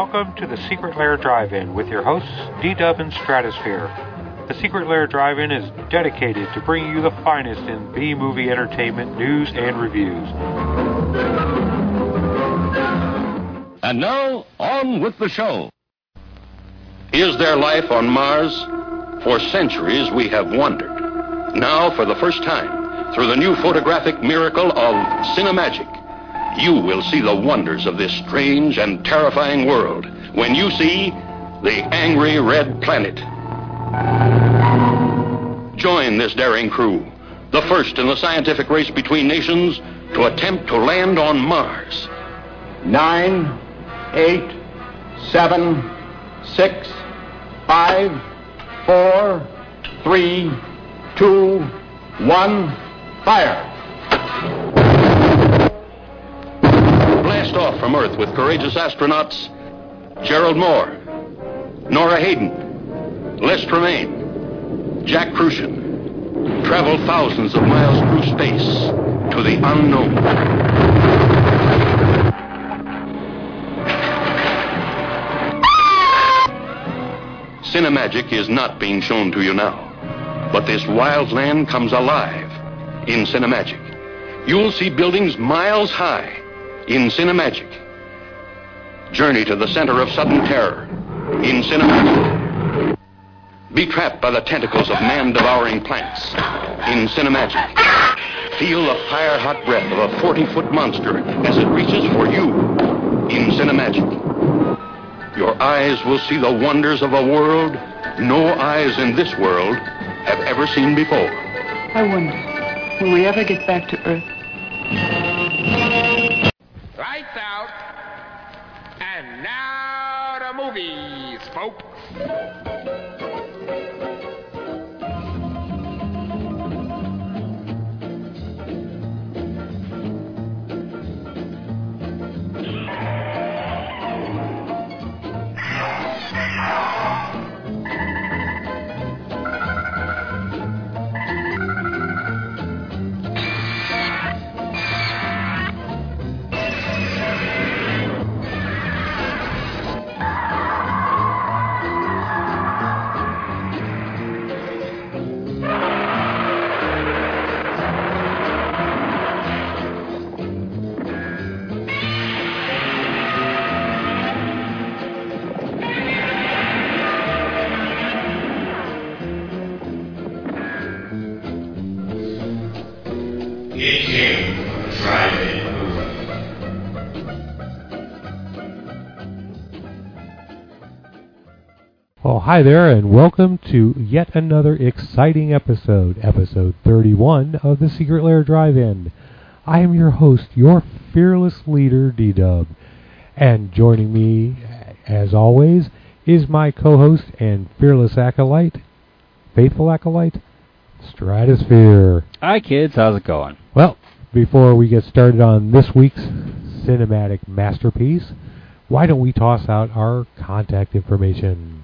Welcome to the Secret Lair Drive-In with your hosts, D-Dub and Stratosphere. The Secret Lair Drive-In is dedicated to bringing you the finest in B-movie entertainment news and reviews. And now, on with the show. Is there life on Mars? For centuries we have wondered. Now, for the first time, through the new photographic miracle of Cinemagic, you will see the wonders of this strange and terrifying world when you see The Angry Red Planet. Join this daring crew, the first in the scientific race between nations to attempt to land on Mars. 9, 8, 7, 6, 5, 4, 3, 2, 1, fire! Blast off from Earth with courageous astronauts Gerald Moore, Nora Hayden, Les Tremaine, Jack Crucian. Travel thousands of miles through space to the unknown. Cinemagic is not being shown to you now, but this wild land comes alive in Cinemagic. You'll see buildings miles high. In Cinemagic. Journey to the center of sudden terror. In Cinemagic. Be trapped by the tentacles of man-devouring plants. In Cinemagic. Feel the fire-hot breath of a 40-foot monster as it reaches for you. In Cinemagic. Your eyes will see the wonders of a world no eyes in this world have ever seen before. I wonder, will we ever get back to Earth? Lights out, and now the movies, folks. Hi there, and welcome to yet another exciting episode, episode 31 of the Secret Lair Drive-In. I am your host, your fearless leader, D-Dub, and joining me, as always, is my co-host and fearless acolyte, faithful acolyte, Stratosphere. Hi kids, how's it going? Well, before we get started on this week's cinematic masterpiece, why don't we toss out our contact information?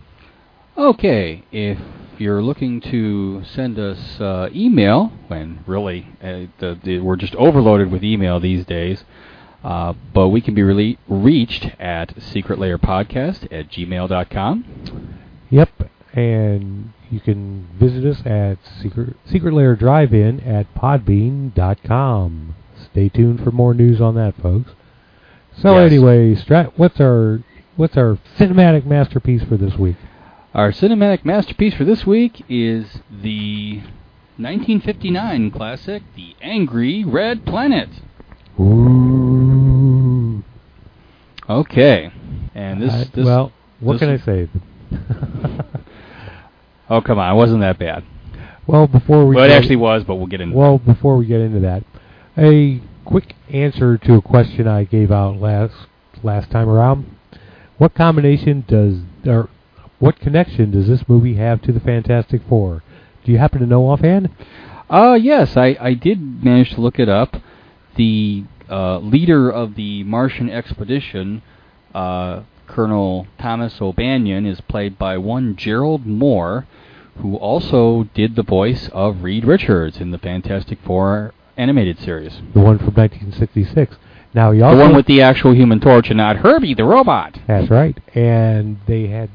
Okay, if you're looking to send us email, and really we're just overloaded with email these days, but we can be reached at secretlayerpodcast@gmail.com. Yep, and you can visit us at secretlayerdrivein@podbean.com. Stay tuned for more news on that, folks. So yes. Anyway, Strat, what's our cinematic masterpiece for this week? Our cinematic masterpiece for this week is the 1959 classic, The Angry Red Planet. Ooh. Okay. And this well, what can I say? Oh, come on. It wasn't that bad. Well, before we get into that, a quick answer to a question I gave out last time around. What connection does this movie have to the Fantastic Four? Do you happen to know offhand? Yes, I did manage to look it up. The leader of the Martian expedition, Colonel Thomas O'Banion, is played by one Gerald Moore, who also did the voice of Reed Richards in the Fantastic Four animated series. The one from 1966. Now y'all the one with the actual Human Torch and not Herbie the robot. That's right. And they had...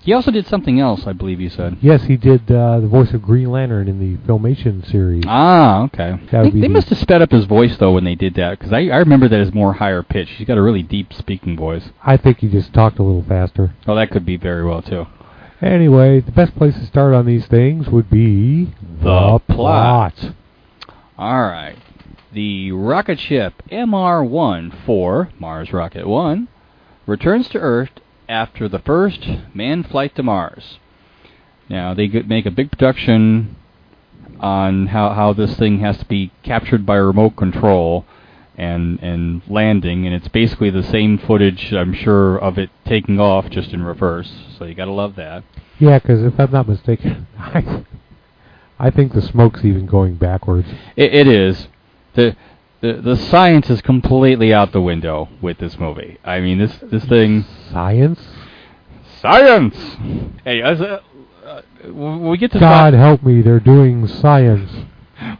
he also did something else, I believe you said. Yes, he did the voice of Green Lantern in the Filmation series. Ah, okay. They must have sped up his voice, though, when they did that, because I remember that as more higher pitch. He's got a really deep speaking voice. I think he just talked a little faster. Oh, that could be very well, too. Anyway, the best place to start on these things would be... The plot. All right. The rocket ship MR-1 for Mars Rocket 1 returns to Earth after the first manned flight to Mars. Now, they make a big production on how this thing has to be captured by remote control and landing, and it's basically the same footage, I'm sure, of it taking off, just in reverse. So you got to love that. Yeah, because if I'm not mistaken, I think the smoke's even going backwards. It is. The science is completely out the window with this movie. I mean, this thing... Science! Hey, when we get to... God help me, they're doing science.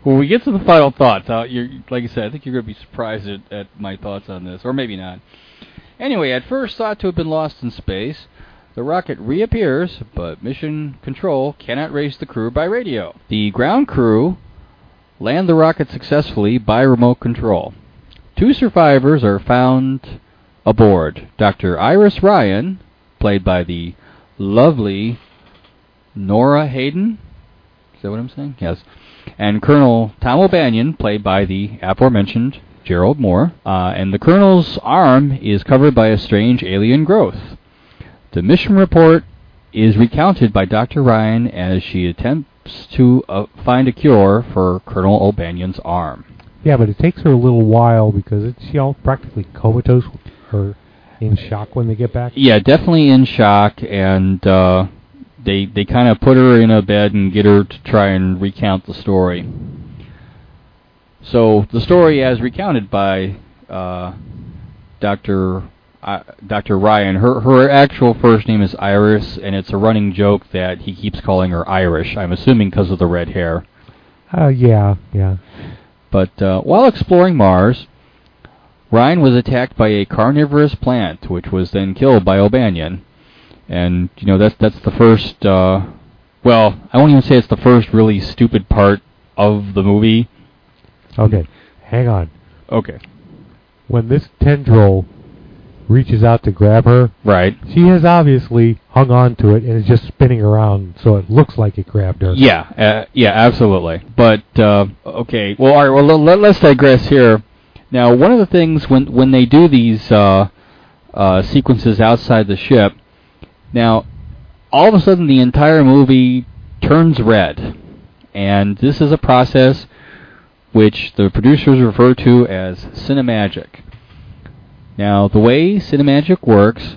When we get to the final thoughts, like I said, I think you're going to be surprised at my thoughts on this, or maybe not. Anyway, at first thought to have been lost in space, the rocket reappears, but Mission Control cannot raise the crew by radio. The ground crew... land the rocket successfully by remote control. Two survivors are found aboard. Dr. Iris Ryan, played by the lovely Nora Hayden, is that what I'm saying? Yes. And Colonel Tom O'Banion, played by the aforementioned Gerald Moore. And the Colonel's arm is covered by a strange alien growth. The mission report is recounted by Dr. Ryan as she attempts to find a cure for Colonel O'Banion's arm. Yeah, but it takes her a little while because she's all practically comatose or in shock when they get back. Yeah, definitely in shock, and they kind of put her in a bed and get her to try and recount the story. So the story as recounted by Dr. Ryan, her actual first name is Iris, and it's a running joke that he keeps calling her Irish, I'm assuming because of the red hair. Yeah. But while exploring Mars, Ryan was attacked by a carnivorous plant, which was then killed by O'Banion. And, you know, that's the first, well, I won't even say it's the first really stupid part of the movie. Okay, hang on. Okay. When this tendril... reaches out to grab her. Right. She has obviously hung on to it and is just spinning around, so it looks like it grabbed her. Yeah, absolutely. But okay, well, all right. Well, let's digress here. Now, one of the things when they do these sequences outside the ship, now all of a sudden the entire movie turns red, and this is a process which the producers refer to as Cinemagic. Now, the way Cinemagic works,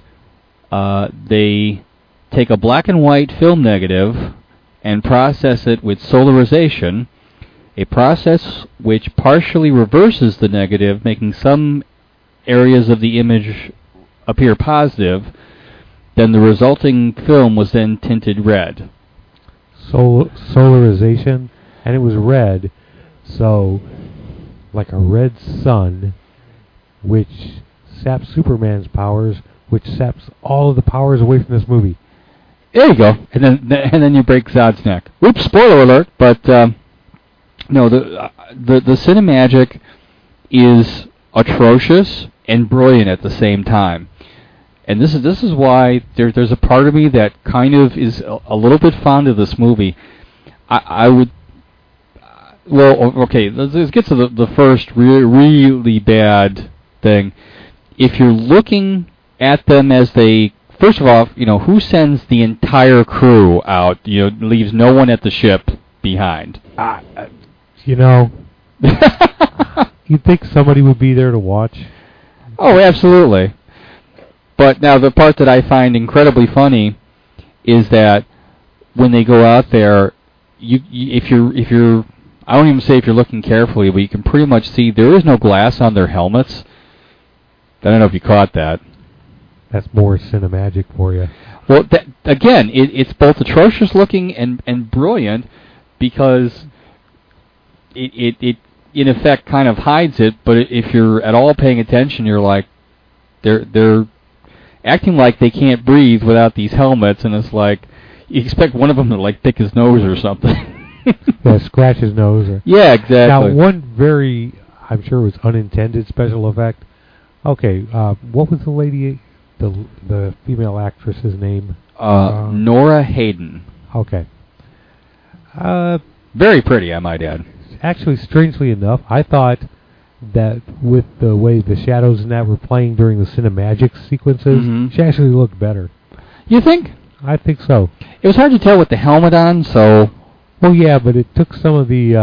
they take a black and white film negative and process it with solarization, a process which partially reverses the negative, making some areas of the image appear positive. Then the resulting film was then tinted red. Solarization, and it was red, so like a red sun, which... saps Superman's powers, which saps all of the powers away from this movie. There you go. And then you break Zod's neck. Oops, spoiler alert. But no, the Cinemagic is atrocious and brilliant at the same time. And this is why there's a part of me that kind of is a little bit fond of this movie. Okay, let's get to the first really bad thing. If you're looking at them as they... First of all, you know, who sends the entire crew out, you know, leaves no one at the ship behind? You know, you'd think somebody would be there to watch. Oh, absolutely. But now the part that I find incredibly funny is that when they go out there, if you're I won't even say if you're looking carefully, but you can pretty much see there is no glass on their helmets. I don't know if you caught that. That's more Cinemagic for you. Well, again, it's both atrocious looking and brilliant because it in effect, kind of hides it. But if you're at all paying attention, you're like, they're acting like they can't breathe without these helmets, and it's like you expect one of them to like pick his nose or something. Yeah, scratch his nose. Or. Yeah, exactly. Now, one very, I'm sure, it was unintended special effect. Okay, what was the lady, the female actress's name? Nora Hayden. Okay. Very pretty, I might add. Actually, strangely enough, I thought that with the way the shadows and that were playing during the Cinemagic sequences, mm-hmm. She actually looked better. You think? I think so. It was hard to tell with the helmet on, so... Well, yeah, but it took some of the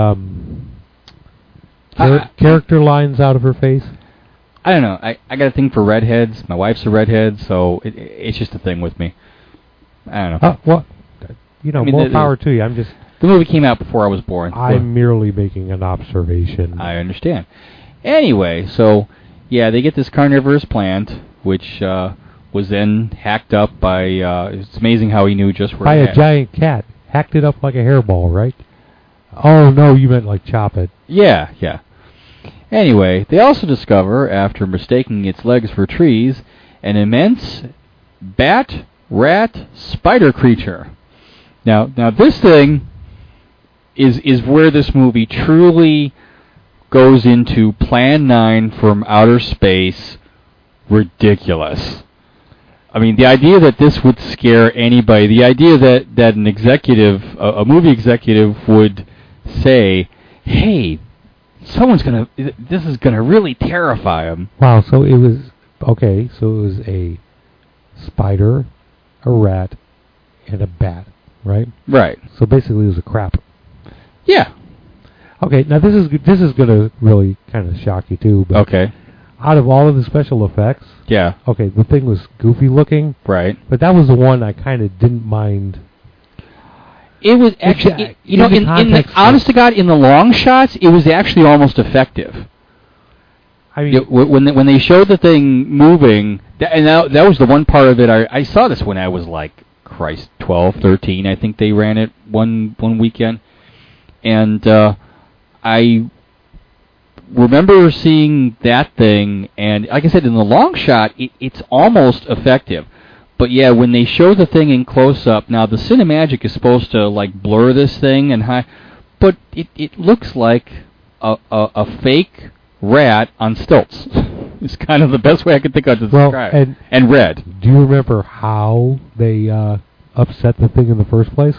character lines out of her face. I don't know. I got a thing for redheads. My wife's a redhead, so it's just a thing with me. I don't know. Well, you know, I mean, more power to you. I'm just... The movie came out before I was born. I'm merely making an observation. I understand. Anyway, so, yeah, they get this carnivorous plant, which was then hacked up by... it's amazing how he knew just where by a giant cat. Hacked it up like a hairball, right? Oh, no, you meant like chop it. Yeah, yeah. Anyway, they also discover, after mistaking its legs for trees, an immense bat, rat, spider creature. Now this thing... Is where this movie truly goes into Plan 9 from outer space ridiculous. I mean, the idea that this would scare anybody, the idea that an executive, a movie executive would say, hey, this is going to really terrify him. Wow, so it was a spider, a rat, and a bat, right? Right. So basically it was a crap. Yeah. Okay, now this is going to really kind of shock you, too. But okay. Out of all of the special effects... Yeah. Okay, the thing was goofy looking. Right. But that was the one I kind of didn't mind. It was actually... honest to God, in the long shots, it was actually almost effective. I mean... When they showed the thing moving... That was the one part of it... I saw this when I was like, Christ, 12, 13. I think they ran it one weekend. And I remember seeing that thing, and like I said, in the long shot, it's almost effective. But yeah, when they show the thing in close-up, now the Cinemagic is supposed to like blur this thing, but it looks like a fake rat on stilts. It's kind of the best way I could think of to describe it. And red. Do you remember how they upset the thing in the first place?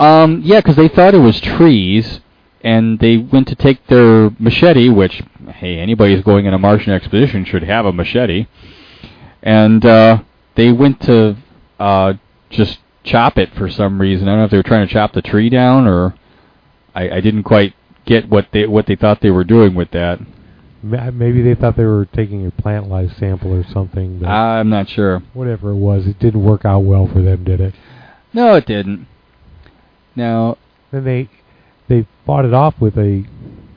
Yeah, because they thought it was trees, and they went to take their machete, which, hey, anybody who's going on a Martian expedition should have a machete, and they went to just chop it for some reason. I don't know if they were trying to chop the tree down, or I didn't quite get what they thought they were doing with that. Maybe they thought they were taking a plant life sample or something. I'm not sure. Whatever it was, it didn't work out well for them, did it? No, it didn't. Now, then they fought it off with an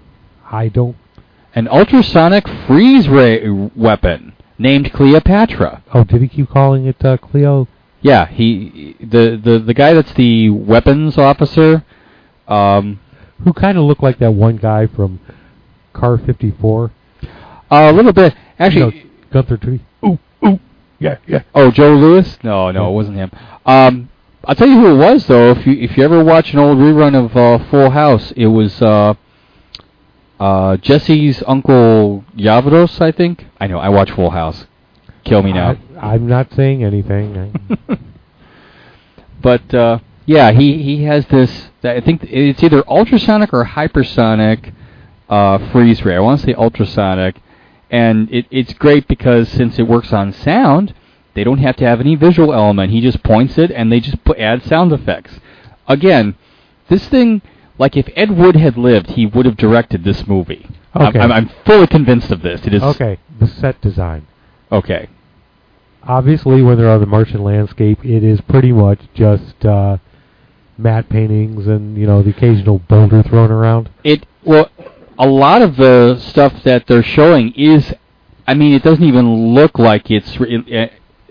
ultrasonic freeze ray weapon named Cleopatra. Oh, did he keep calling it Cleo? Yeah, the guy that's the weapons officer, who kind of looked like that one guy from Car 54. A little bit, actually. You know, Gunther T. Ooh, yeah. Oh, Joe Lewis? No, it wasn't him. I'll tell you who it was, though. If you ever watch an old rerun of Full House, it was Jesse's Uncle Yavros, I think. I know, I watch Full House. Kill me now. I'm not saying anything. But, yeah, he has this, I think it's either ultrasonic or hypersonic freeze ray. I want to say ultrasonic. And it's great because since it works on sound... They don't have to have any visual element. He just points it, and they just add sound effects. Again, this thing, like if Ed Wood had lived, he would have directed this movie. Okay. I'm fully convinced of this. It is okay. The set design. Okay. Obviously, when they're on the Martian landscape, it is pretty much just matte paintings and the occasional boulder thrown around. A lot of the stuff that they're showing is, I mean, it doesn't even look like it's.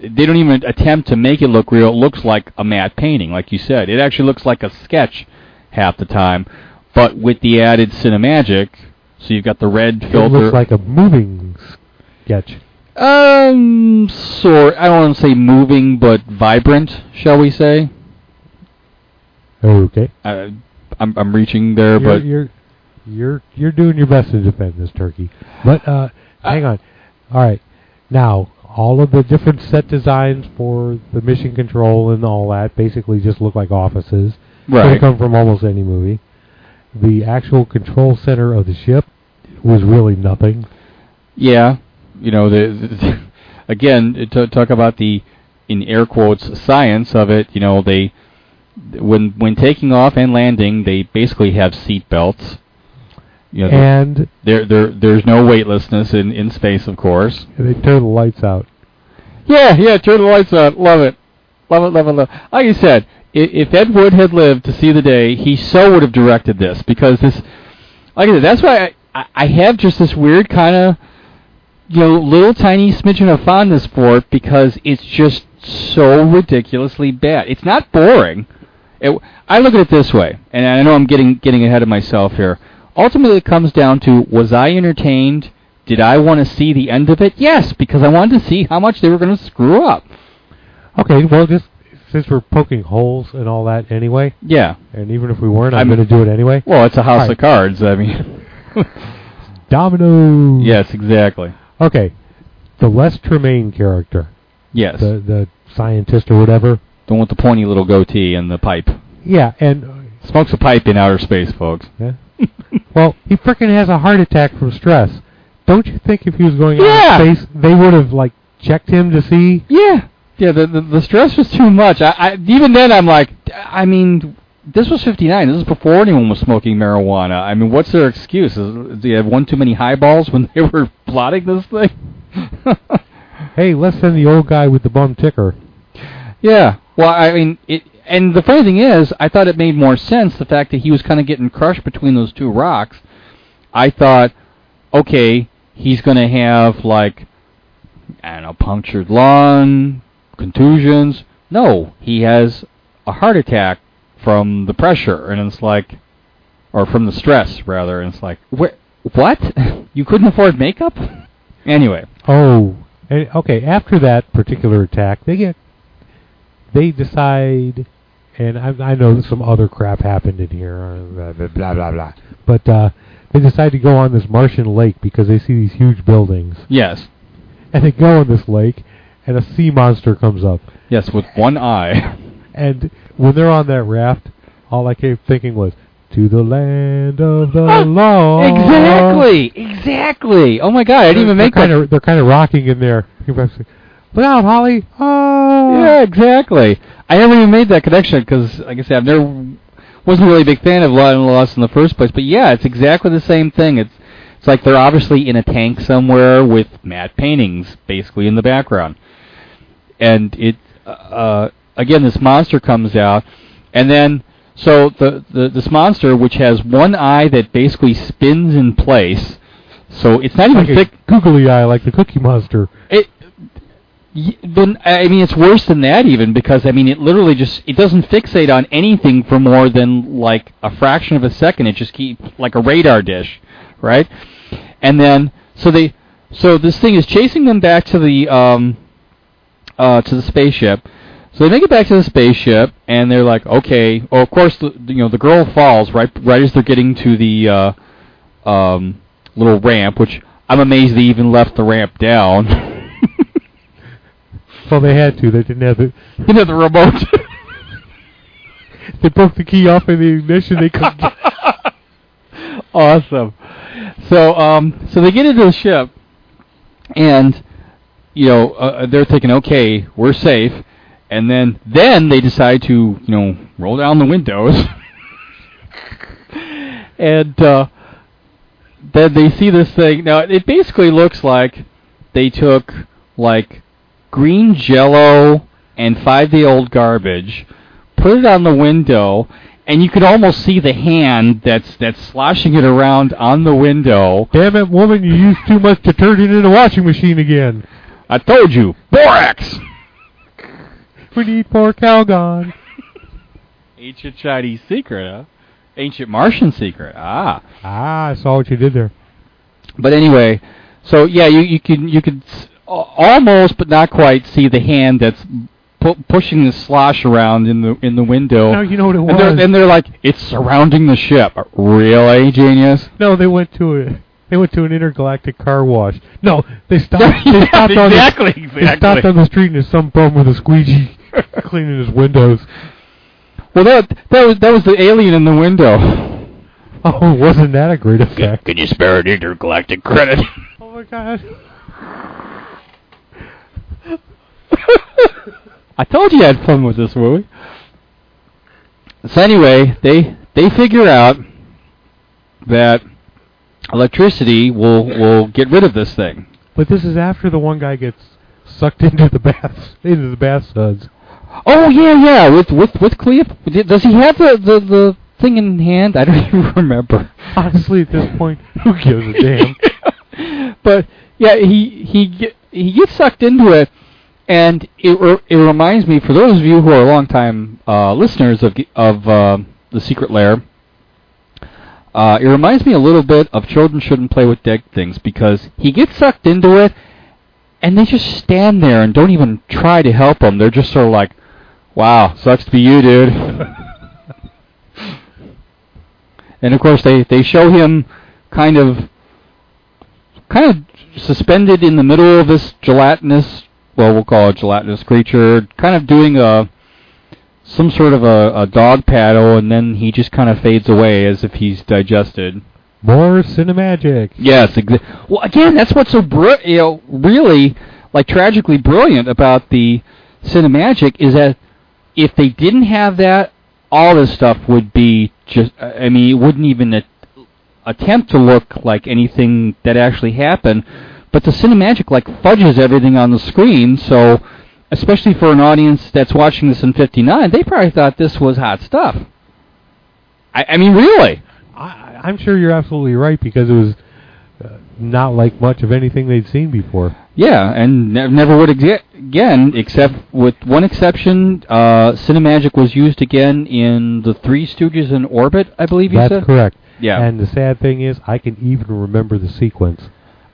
They don't even attempt to make it look real. It looks like a matte painting, like you said. It actually looks like a sketch half the time, but with the added Cinemagic So you've got the red filter. It looks like a moving sketch. Sort. I don't want to say moving, but vibrant, shall we say? Okay. I'm reaching there, but you're doing your best to defend this turkey. But hang on. All right. Now, all of the different set designs for the mission control and all that basically just look like offices. Right. They come from almost any movie. The actual control center of the ship was really nothing. Yeah. You know, the again, talk about the, in air quotes, science of it. You know, they when taking off and landing, they basically have seat belts. You know, and there's no weightlessness in space, of course. They turn the lights out. Yeah, turn the lights out. Love it. Like you said, if Ed Wood had lived to see the day, he so would have directed this, because this, like I said, that's why I have just this weird kind of, you know, little tiny smidgen of fondness for it, because it's just so ridiculously bad. It's not boring. I look at it this way, and I know I'm getting ahead of myself here. Ultimately, it comes down to, was I entertained? Did I want to see the end of it? Yes, because I wanted to see how much they were going to screw up. Okay, well, just since we're poking holes and all that anyway. Yeah. And even if we weren't, I'm going to do it anyway. Well, it's a house of cards, I mean. Dominoes. Yes, exactly. Okay, the Les Tremaine character. Yes. The scientist or whatever. Don't want the pointy little goatee and the pipe. Yeah, and... smokes a pipe in outer space, folks. Yeah. Well, he frickin' has a heart attack from stress. Don't you think if he was going out of space, they would have, like, checked him to see? Yeah. Yeah, the stress was too much. I even then, I'm like, I mean... This was 1959. This is before anyone was smoking marijuana. I mean, what's their excuse? Do you have one too many highballs when they were plotting this thing? Hey, let's send the old guy with the bum ticker. Yeah. Well, I mean, and the funny thing is, I thought it made more sense, the fact that he was kind of getting crushed between those two rocks. I thought, okay, he's going to have, like, I don't know, punctured lung, contusions. No, he has a heart attack. From the pressure, and it's like, or from the stress, rather, and it's like, what? You couldn't afford makeup? Anyway. Oh, okay, after that particular attack, they decide, and I know some other crap happened in here, blah, blah, blah, but they decide to go on this Martian lake because they see these huge buildings. Yes. And they go on this lake, and a sea monster comes up. Yes, with one eye. And when they're on that raft, all I kept thinking was, to the land of the law. Exactly. Oh, my God, I didn't even make that. They're kind of rocking in there. Look out, Holly. Oh. Yeah, exactly. I haven't even made that connection because, like I said, I wasn't really a big fan of Law and Lost in the first place. But, yeah, it's exactly the same thing. It's like they're obviously in a tank somewhere with matte paintings, basically, in the background. And it... Again, this monster comes out, and then, so this monster, which has one eye that basically spins in place, so it's not even thick. A googly eye, like the Cookie Monster. I mean, it's worse than that even, because, I mean, it literally just, it doesn't fixate on anything for more than, like, a fraction of a second. It just keeps, like a radar dish, right? And then, so this thing is chasing them back to the spaceship. So they make it back to the spaceship, and they're like, okay. Oh, of course, the girl falls right as they're getting to the little ramp, which I'm amazed they even left the ramp down. Well, they had to. They didn't have the... They didn't have the remote. They broke the key off in the ignition. They couldn't... Awesome. So they get into the ship, and, you know, they're thinking, okay, we're safe. And then they decide to, you know, roll down the windows. And then they see this thing. Now, it basically looks like they took, like, green Jell-O and 5-day-old garbage, put it on the window, and you could almost see the hand that's sloshing it around on the window. Damn it, woman, you used too much detergent in the washing machine again. I told you, borax! We need more Calgon. Ancient Chinese secret, huh? Ancient Martian secret. Ah. I saw what you did there. But anyway, so yeah, you could almost, but not quite, see the hand that's pushing the slosh around in the window. No, you know what it was. And they're like, it's surrounding the ship. Really, genius? No, they went to a... They went to an intergalactic car wash. No, they stopped. They stopped exactly. They stopped on the street, and there's some bum with a squeegee cleaning his windows. Well, that was the alien in the window. Oh, wasn't that a great effect? Can you spare an intergalactic credit? Oh my God! I told you I had fun with this movie. So anyway, they figure out that electricity will get rid of this thing. But this is after the one guy gets sucked into the bathsuds. Oh yeah, with Cleopatra. Does he have the thing in hand? I don't even remember. Honestly, at this point, who gives a damn? But yeah, he gets sucked into it, and it reminds me, for those of you who are longtime listeners of the Secret Lair. It reminds me a little bit of Children Shouldn't Play with Dead Things, because he gets sucked into it, and they just stand there and don't even try to help him. They're just sort of like, wow, sucks to be you, dude. And, of course, they show him kind of suspended in the middle of this gelatinous, well, we'll call it gelatinous creature, kind of doing some sort of a dog paddle, and then he just kind of fades away as if he's digested. More Cinemagic. Yes. Well, again, that's what's so really, like, tragically brilliant about the Cinemagic, is that if they didn't have that, all this stuff would be just... I mean, it wouldn't even attempt to look like anything that actually happened, but the Cinemagic, like, fudges everything on the screen, so... Especially for an audience that's watching this in 1959, they probably thought this was hot stuff. I mean, really. I'm sure you're absolutely right, because it was not like much of anything they'd seen before. Yeah, and never would again, except with one exception. Cinemagic was used again in The Three Stooges in Orbit, I believe you said? That's correct. Yeah. And the sad thing is, I can even remember the sequence.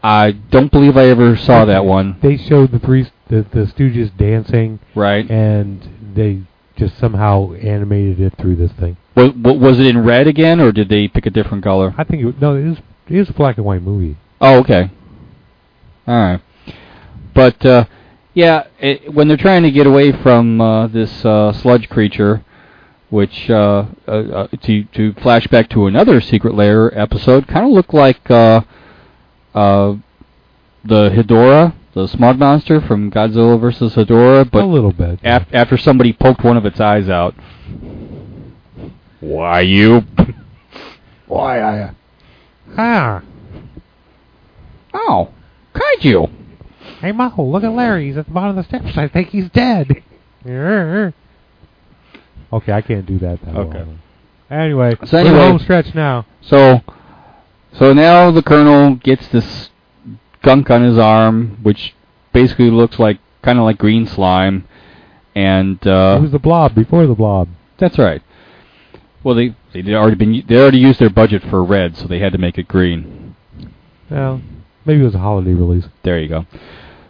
I don't believe I ever saw that one. They showed the Stooges dancing, right? And they just somehow animated it through this thing. Was it in red again, or did they pick a different color? I think it was a black and white movie. Oh, okay, all right. But when they're trying to get away from this sludge creature, which to flash back to another Secret Lair episode, kind of looked like. The Hedorah, the smog monster from Godzilla vs. Hedorah, but a little bit after somebody poked one of its eyes out. Why you? Why I? Ah! Oh, kaiju! Hey, Mo, look at Larry. He's at the bottom of the steps. I think he's dead. Okay, I can't do that. Okay. Well. Anyway, we're home stretch now. So now the colonel gets this gunk on his arm, which basically looks like kind of like green slime, and it was the blob before the blob. That's right. Well, they already used their budget for red, so they had to make it green. Well, maybe it was a holiday release. There you go.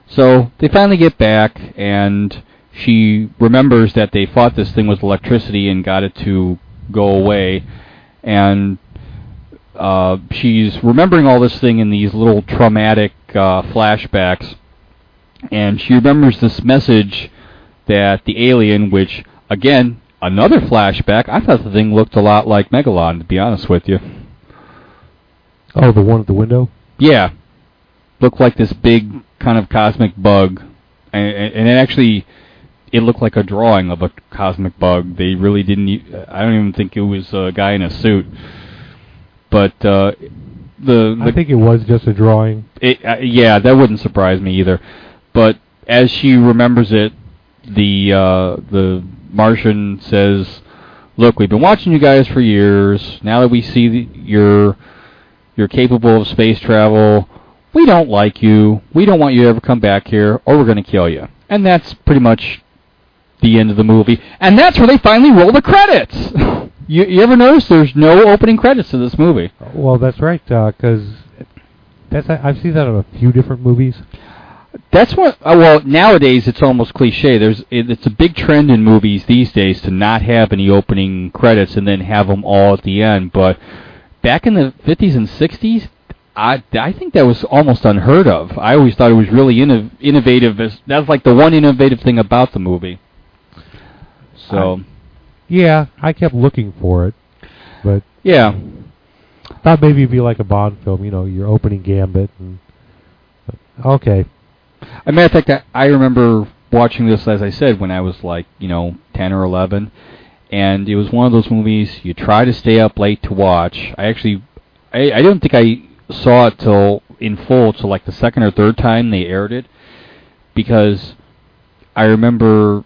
So they finally get back, and she remembers that they fought this thing with electricity and got it to go away, and. She's remembering all this thing in these little traumatic flashbacks, and she remembers this message that the alien, which, again, another flashback, I thought the thing looked a lot like Megalon, to be honest with you. Oh, the one at the window? Yeah. Looked like this big kind of cosmic bug, and it actually... It looked like a drawing of a cosmic bug. They really didn't... I don't even think it was a guy in a suit. But I think it was just a drawing. Yeah, that wouldn't surprise me either. But as she remembers it, the Martian says, "Look, we've been watching you guys for years. Now that we see you're capable of space travel, we don't like you. We don't want you to ever come back here, or we're going to kill you." And that's pretty much the end of the movie. And that's where they finally roll the credits. You ever notice there's no opening credits to this movie? Well, that's right, because I've seen that in a few different movies. That's what. Well, nowadays it's almost cliche. It's a big trend in movies these days to not have any opening credits and then have them all at the end. But back in the 50s and 60s, I think that was almost unheard of. I always thought it was really innovative. That was like the one innovative thing about the movie. So, yeah, I kept looking for it, but yeah, thought maybe it'd be like a Bond film. You know, your opening gambit. And, okay. As a matter of fact, I remember watching this, as I said, when I was like, 10 or 11, and it was one of those movies you try to stay up late to watch. I actually, I don't think I saw it in full till like the second or third time they aired it, because I remember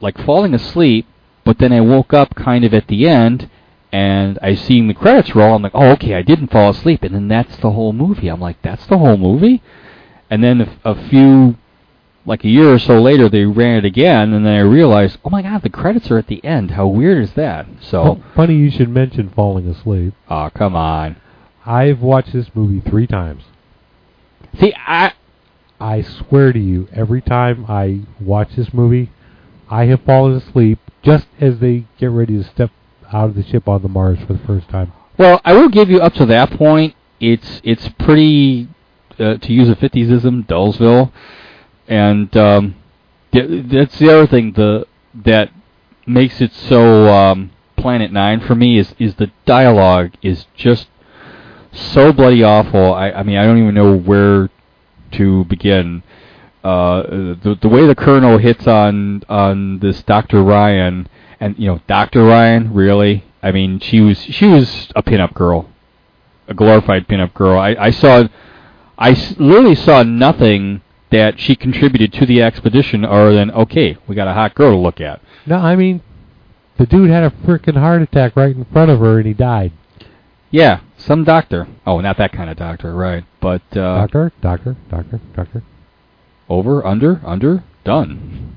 like falling asleep, but then I woke up kind of at the end, and I seen the credits roll. I'm like, oh, okay, I didn't fall asleep, and then that's the whole movie. I'm like, that's the whole movie? And then a year or so later, they ran it again, and then I realized, oh my God, the credits are at the end. How weird is that? So funny you should mention falling asleep. Oh, come on. I've watched this movie 3 times. See, I swear to you, every time I watch this movie, I have fallen asleep just as they get ready to step out of the ship on the Mars for the first time. Well, I will give you up to that point, it's pretty... to use a 50s-ism, Dullsville. And that's the other thing that makes it so Planet 9 for me is the dialogue is just so bloody awful. I mean, I don't even know where to begin. The way the Colonel hits on this Dr. Ryan, and, Dr. Ryan, really? I mean, she was a pinup girl, a glorified pinup girl. I literally saw nothing that she contributed to the expedition other than, okay, we got a hot girl to look at. No, I mean, the dude had a freaking heart attack right in front of her and he died. Yeah, some doctor. Oh, not that kind of doctor, right. But Doctor. Over, under, done.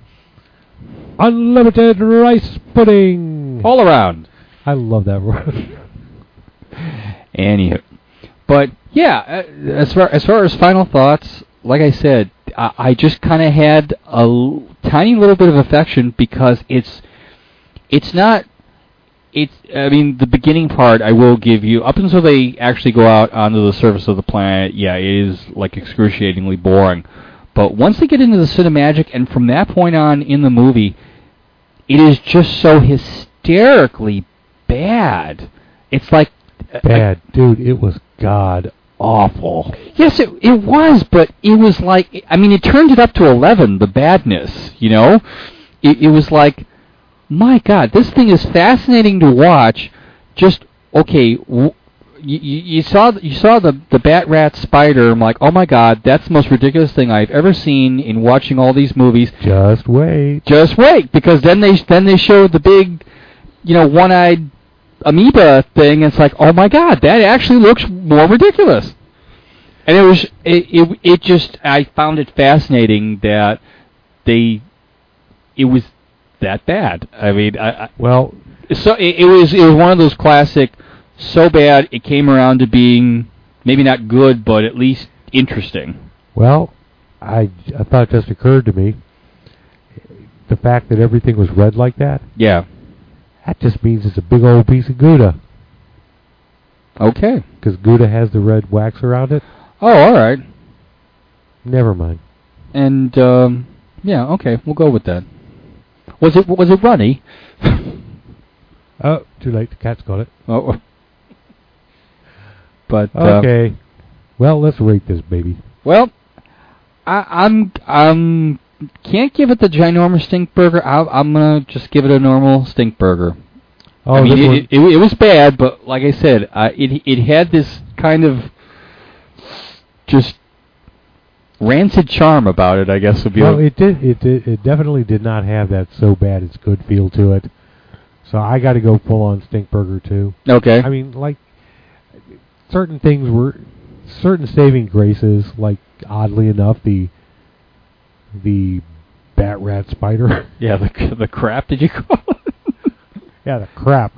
Unlimited rice pudding! All around! I love that word. Anywho. But... yeah, as far as final thoughts, like I said, I just kind of had a tiny little bit of affection because it's not. I mean, the beginning part I will give you up until they actually go out onto the surface of the planet. Yeah, it is like excruciatingly boring, but once they get into the Cinemagic and from that point on in the movie, it is just so hysterically bad. It's like bad, dude. It was God awful. Yes, it was, but it was like, I mean, it turned it up to 11, the badness, It was like, my God, this thing is fascinating to watch. Just, okay, you saw the bat rat spider, I'm like, oh my God, that's the most ridiculous thing I've ever seen in watching all these movies. Just wait, because then they showed the big, one-eyed amoeba thing, and it's like, oh my God, that actually looks more ridiculous. And it was I found it fascinating that it was that bad. I mean, it was one of those classic, so bad it came around to being maybe not good, but at least interesting. Well, I thought it just occurred to me, the fact that everything was red like that. Yeah. That just means it's a big old piece of Gouda. Okay. Because Gouda has the red wax around it. Oh, all right. Never mind. And, yeah, okay, we'll go with that. Was it runny? Oh, too late. The cat's got it. Oh. But, okay. Well, let's rate this baby. Well, I'm can't give it the ginormous stink burger. I'm going to just give it a normal stink burger. Oh, I mean, it was bad, but like I said, it had this kind of just rancid charm about it, I guess. Would be it definitely did not have that so bad it's good feel to it. So I got to go full on stink burger too. Okay. I mean, like, certain things were certain saving graces, like, oddly enough, the bat rat spider. Yeah, the crap, did you call it? Yeah, the crap.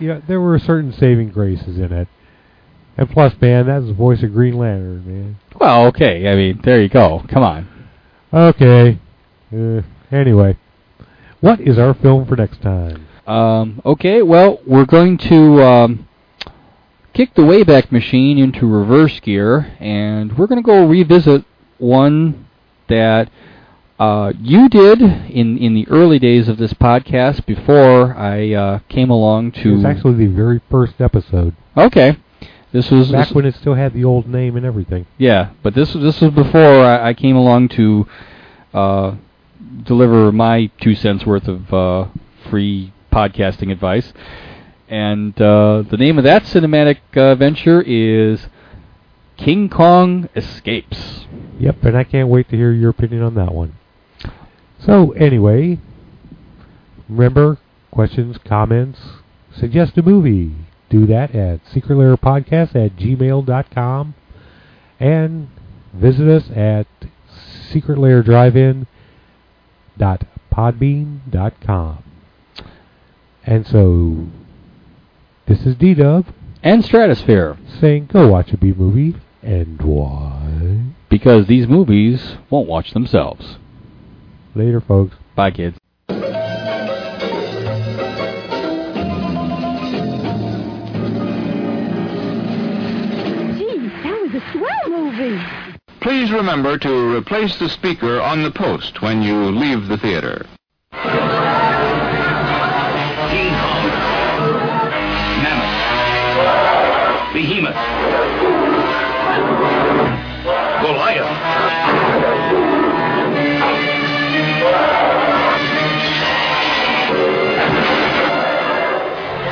There were certain saving graces in it. And plus, man, that's the voice of Green Lantern, man. Well, okay. I mean, there you go. Come on. Okay. Anyway, what is our film for next time? Okay, well, we're going to kick the Wayback Machine into reverse gear, and we're going to go revisit one that you did in the early days of this podcast before I came along to... It was actually the very first episode. Okay. This was back when it still had the old name and everything. Yeah, but this was before I came along to deliver my 2 cents worth of free podcasting advice. And the name of that cinematic venture is King Kong Escapes. Yep, and I can't wait to hear your opinion on that one. So, anyway, remember, questions, comments, suggest a movie. Do that at secretlairpodcast@gmail.com and visit us at secretlairdrivein.podbean.com. And so, this is D-Dub. And Stratosphere. Saying, go watch a B-movie. And why? Because these movies won't watch themselves. Later, folks. Bye, kids. Please remember to replace the speaker on the post when you leave the theater. King Kong, Mammoth, Behemoth, Goliath.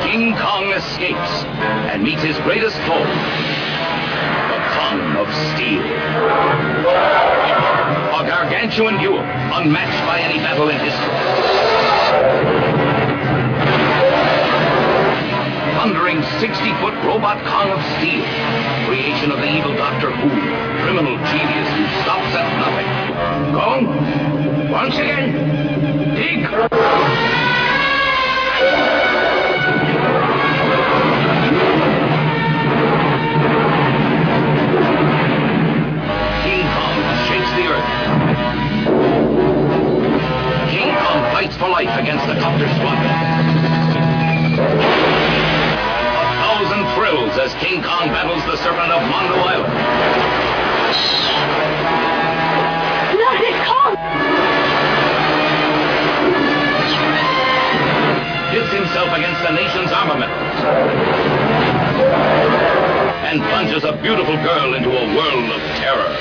King Kong escapes and meets his greatest foe. Of steel. A gargantuan duel unmatched by any battle in history. Thundering 60-foot robot Kong of steel. Creation of the evil Doctor Who. Criminal genius who stops at nothing. Kong, once again, dig. Fights for life against the Copter Squadron. A thousand thrills as King Kong battles the serpent of Mongo Island. Let it come! Hits himself against the nation's armament. And plunges a beautiful girl into a world of terror.